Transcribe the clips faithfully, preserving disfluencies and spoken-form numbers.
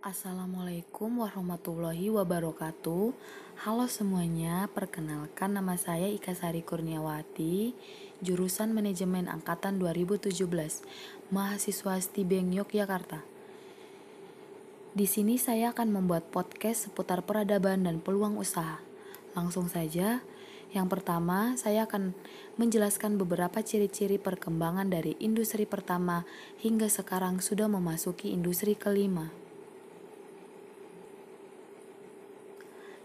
Assalamualaikum warahmatullahi wabarakatuh. Halo semuanya, perkenalkan nama saya Ika Sari Kurniawati, jurusan Manajemen Angkatan dua ribu tujuh belas, mahasiswa S T B Yogyakarta. Di sini saya akan membuat podcast seputar peradaban dan peluang usaha. Langsung saja, yang pertama saya akan menjelaskan beberapa ciri-ciri perkembangan dari industri pertama hingga sekarang sudah memasuki industri kelima.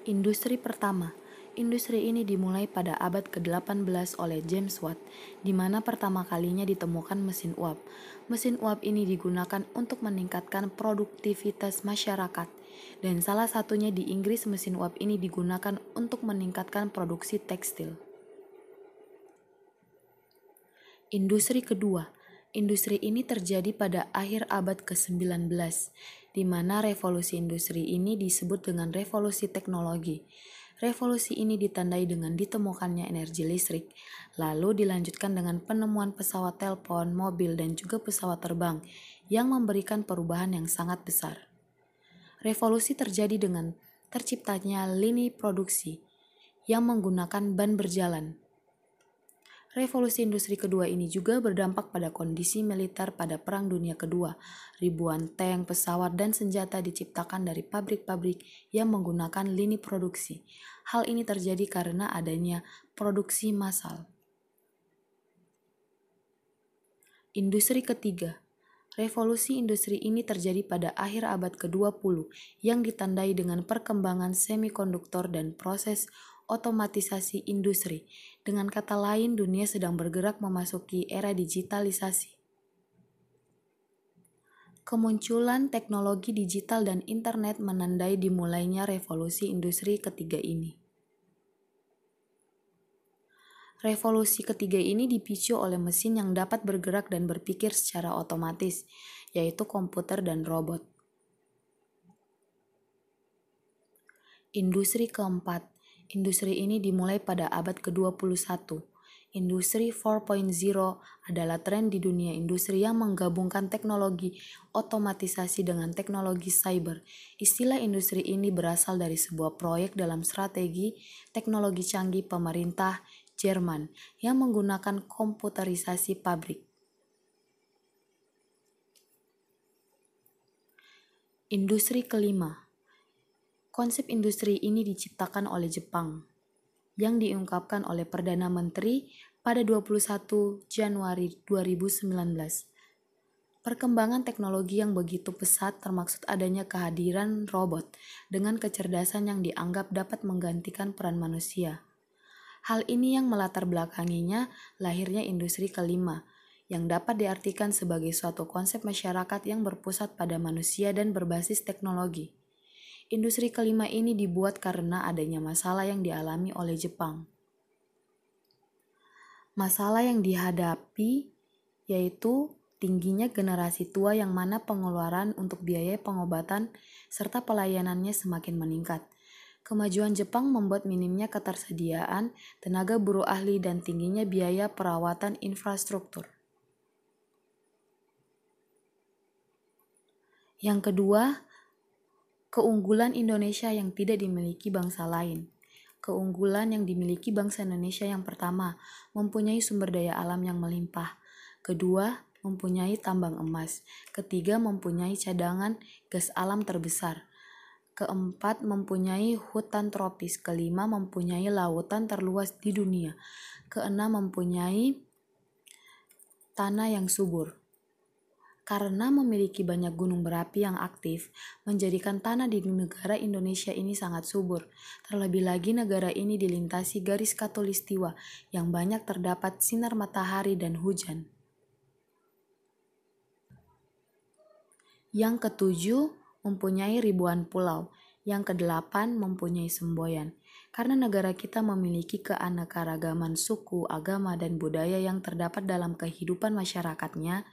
Industri pertama. Industri ini dimulai pada abad ke delapan belas oleh James Watt, di mana pertama kalinya ditemukan mesin uap. Mesin uap ini digunakan untuk meningkatkan produktivitas masyarakat, dan salah satunya di Inggris mesin uap ini digunakan untuk meningkatkan produksi tekstil. Industri kedua. Industri ini terjadi pada akhir abad ke sembilan belas, di mana revolusi industri ini disebut dengan revolusi teknologi. Revolusi ini ditandai dengan ditemukannya energi listrik, lalu dilanjutkan dengan penemuan pesawat telepon, mobil, dan juga pesawat terbang yang memberikan perubahan yang sangat besar. Revolusi terjadi dengan terciptanya lini produksi yang menggunakan ban berjalan. Revolusi industri kedua ini juga berdampak pada kondisi militer pada Perang Dunia Kedua. Ribuan tank, pesawat, dan senjata diciptakan dari pabrik-pabrik yang menggunakan lini produksi. Hal ini terjadi karena adanya produksi massal. Industri ketiga. Revolusi industri ini terjadi pada akhir abad ke dua puluh yang ditandai dengan perkembangan semikonduktor dan proses otomatisasi industri. Dengan kata lain, dunia sedang bergerak memasuki era digitalisasi. Kemunculan teknologi digital dan internet menandai dimulainya revolusi industri ketiga ini. Revolusi ketiga ini dipicu oleh mesin yang dapat bergerak dan berpikir secara otomatis, yaitu komputer dan robot. Industri keempat. Industri ini dimulai pada abad ke dua puluh satu. Industri empat titik nol adalah tren di dunia industri yang menggabungkan teknologi otomatisasi dengan teknologi cyber. Istilah industri ini berasal dari sebuah proyek dalam strategi teknologi canggih pemerintah Jerman yang menggunakan komputerisasi pabrik. Industri kelima. Konsep industri ini diciptakan oleh Jepang yang diungkapkan oleh Perdana Menteri pada dua puluh satu Januari dua ribu sembilan belas. Perkembangan teknologi yang begitu pesat termaksud adanya kehadiran robot dengan kecerdasan yang dianggap dapat menggantikan peran manusia. Hal ini yang melatar belakanginya lahirnya industri kelima, yang dapat diartikan sebagai suatu konsep masyarakat yang berpusat pada manusia dan berbasis teknologi. Industri kelima ini dibuat karena adanya masalah yang dialami oleh Jepang. Masalah yang dihadapi yaitu tingginya generasi tua yang mana pengeluaran untuk biaya pengobatan serta pelayanannya semakin meningkat. Kemajuan Jepang membuat minimnya ketersediaan tenaga buruh ahli dan tingginya biaya perawatan infrastruktur. Yang kedua, keunggulan Indonesia yang tidak dimiliki bangsa lain. Keunggulan yang dimiliki bangsa Indonesia yang pertama, mempunyai sumber daya alam yang melimpah. Kedua, mempunyai tambang emas. Ketiga, mempunyai cadangan gas alam terbesar. Keempat, mempunyai hutan tropis. Kelima, mempunyai lautan terluas di dunia. Keenam, mempunyai tanah yang subur. Karena memiliki banyak gunung berapi yang aktif, menjadikan tanah di negara Indonesia ini sangat subur. Terlebih lagi negara ini dilintasi garis khatulistiwa yang banyak terdapat sinar matahari dan hujan. Yang ketujuh, mempunyai ribuan pulau. Yang kedelapan, mempunyai semboyan. Karena negara kita memiliki keanekaragaman suku, agama, dan budaya yang terdapat dalam kehidupan masyarakatnya,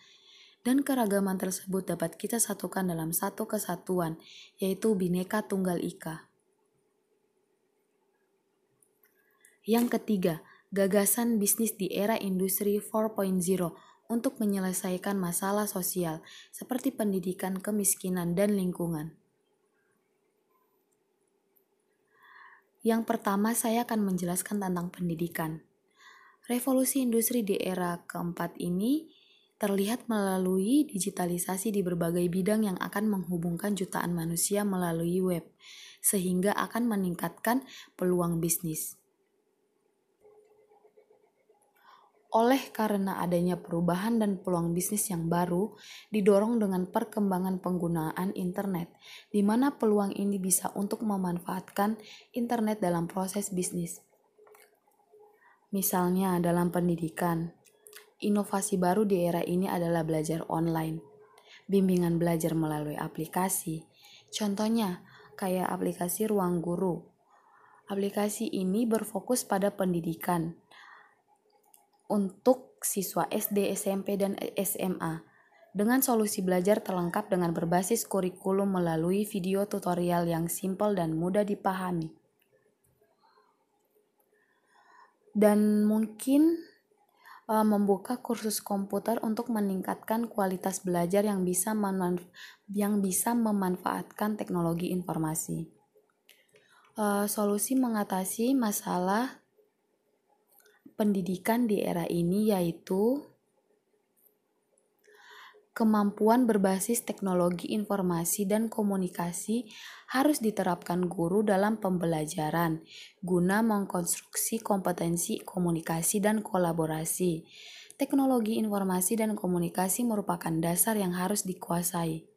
dan keragaman tersebut dapat kita satukan dalam satu kesatuan, yaitu Bhinneka Tunggal Ika. Yang ketiga, gagasan bisnis di era industri empat titik nol untuk menyelesaikan masalah sosial seperti pendidikan, kemiskinan, dan lingkungan. Yang pertama, saya akan menjelaskan tentang pendidikan. Revolusi industri di era keempat ini terlihat melalui digitalisasi di berbagai bidang yang akan menghubungkan jutaan manusia melalui web, sehingga akan meningkatkan peluang bisnis. Oleh karena adanya perubahan dan peluang bisnis yang baru, didorong dengan perkembangan penggunaan internet, di mana peluang ini bisa untuk memanfaatkan internet dalam proses bisnis. Misalnya dalam pendidikan, inovasi baru di era ini adalah belajar online, bimbingan belajar melalui aplikasi. Contohnya, kayak aplikasi Ruangguru. Aplikasi ini berfokus pada pendidikan untuk siswa S D, S M P, dan S M A dengan solusi belajar terlengkap dengan berbasis kurikulum melalui video tutorial yang simpel dan mudah dipahami. Dan mungkin e, membuka kursus komputer untuk meningkatkan kualitas belajar yang bisa memanf- yang bisa memanfaatkan teknologi informasi. E, solusi mengatasi masalah pendidikan di era ini yaitu kemampuan berbasis teknologi informasi dan komunikasi harus diterapkan guru dalam pembelajaran guna mengkonstruksi kompetensi komunikasi dan kolaborasi. Teknologi informasi dan komunikasi merupakan dasar yang harus dikuasai.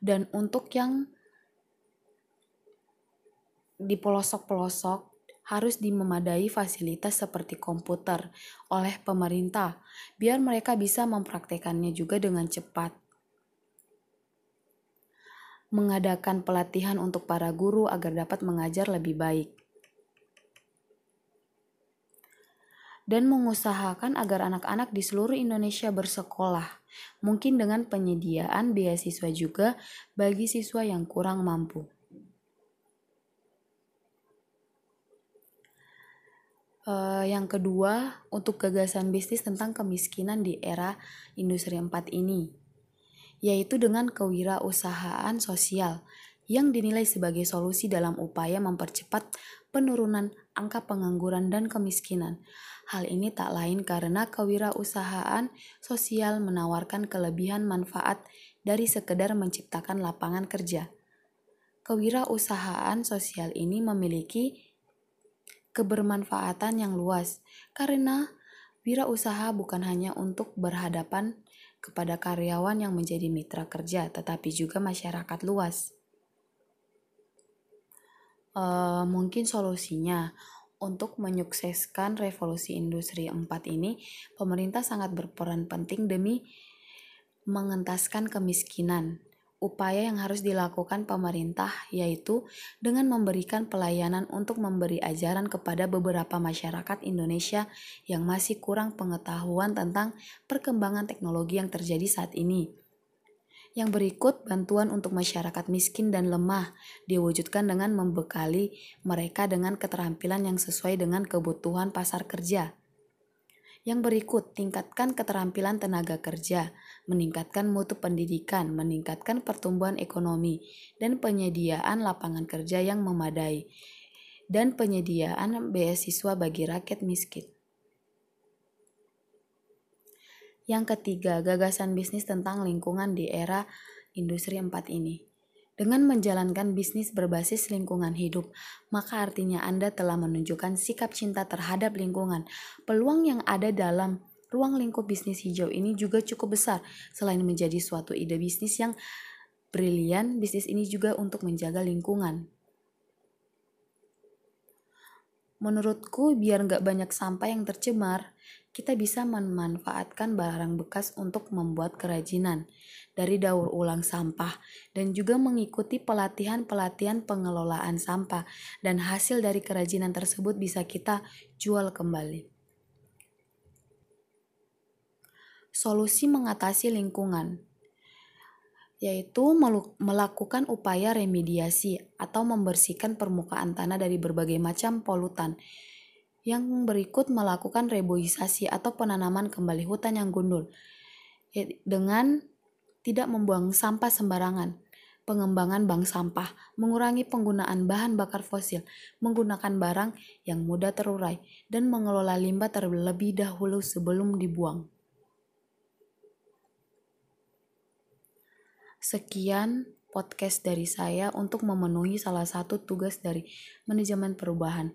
Dan untuk yang di pelosok-pelosok, harus dimemadai fasilitas seperti komputer oleh pemerintah, biar mereka bisa mempraktekannya juga dengan cepat. Mengadakan pelatihan untuk para guru agar dapat mengajar lebih baik. Dan mengusahakan agar anak-anak di seluruh Indonesia bersekolah, mungkin dengan penyediaan beasiswa juga bagi siswa yang kurang mampu. Uh, yang kedua, untuk gagasan bisnis tentang kemiskinan di era Industri empat ini, yaitu dengan kewirausahaan sosial yang dinilai sebagai solusi dalam upaya mempercepat penurunan angka pengangguran dan kemiskinan. Hal ini tak lain karena kewirausahaan sosial menawarkan kelebihan manfaat dari sekedar menciptakan lapangan kerja. Kewirausahaan sosial ini memiliki kebermanfaatan yang luas karena wirausaha bukan hanya untuk berhadapan kepada karyawan yang menjadi mitra kerja, tetapi juga masyarakat luas. E, mungkin solusinya untuk menyukseskan revolusi industri empat ini, pemerintah sangat berperan penting demi mengentaskan kemiskinan. Upaya yang harus dilakukan pemerintah yaitu dengan memberikan pelayanan untuk memberi ajaran kepada beberapa masyarakat Indonesia yang masih kurang pengetahuan tentang perkembangan teknologi yang terjadi saat ini. Yang berikut, bantuan untuk masyarakat miskin dan lemah diwujudkan dengan membekali mereka dengan keterampilan yang sesuai dengan kebutuhan pasar kerja. Yang berikut, tingkatkan keterampilan tenaga kerja, meningkatkan mutu pendidikan, meningkatkan pertumbuhan ekonomi, dan penyediaan lapangan kerja yang memadai, dan penyediaan beasiswa bagi rakyat miskin. Yang ketiga, gagasan bisnis tentang lingkungan di era Industri empat ini. Dengan menjalankan bisnis berbasis lingkungan hidup, maka artinya Anda telah menunjukkan sikap cinta terhadap lingkungan. Peluang yang ada dalam ruang lingkup bisnis hijau ini juga cukup besar. Selain menjadi suatu ide bisnis yang brilian, bisnis ini juga untuk menjaga lingkungan. Menurutku, biar nggak banyak sampah yang tercemar, kita bisa memanfaatkan barang bekas untuk membuat kerajinan dari daur ulang sampah dan juga mengikuti pelatihan-pelatihan pengelolaan sampah, dan hasil dari kerajinan tersebut bisa kita jual kembali. Solusi mengatasi lingkungan yaitu melakukan upaya remediasi atau membersihkan permukaan tanah dari berbagai macam polutan. Yang berikut, melakukan reboisasi atau penanaman kembali hutan yang gundul dengan tidak membuang sampah sembarangan. pengembangan bank sampah, mengurangi penggunaan bahan bakar fosil, menggunakan barang yang mudah terurai, dan mengelola limbah terlebih dahulu sebelum dibuang. Sekian podcast dari saya untuk memenuhi salah satu tugas dari manajemen perubahan.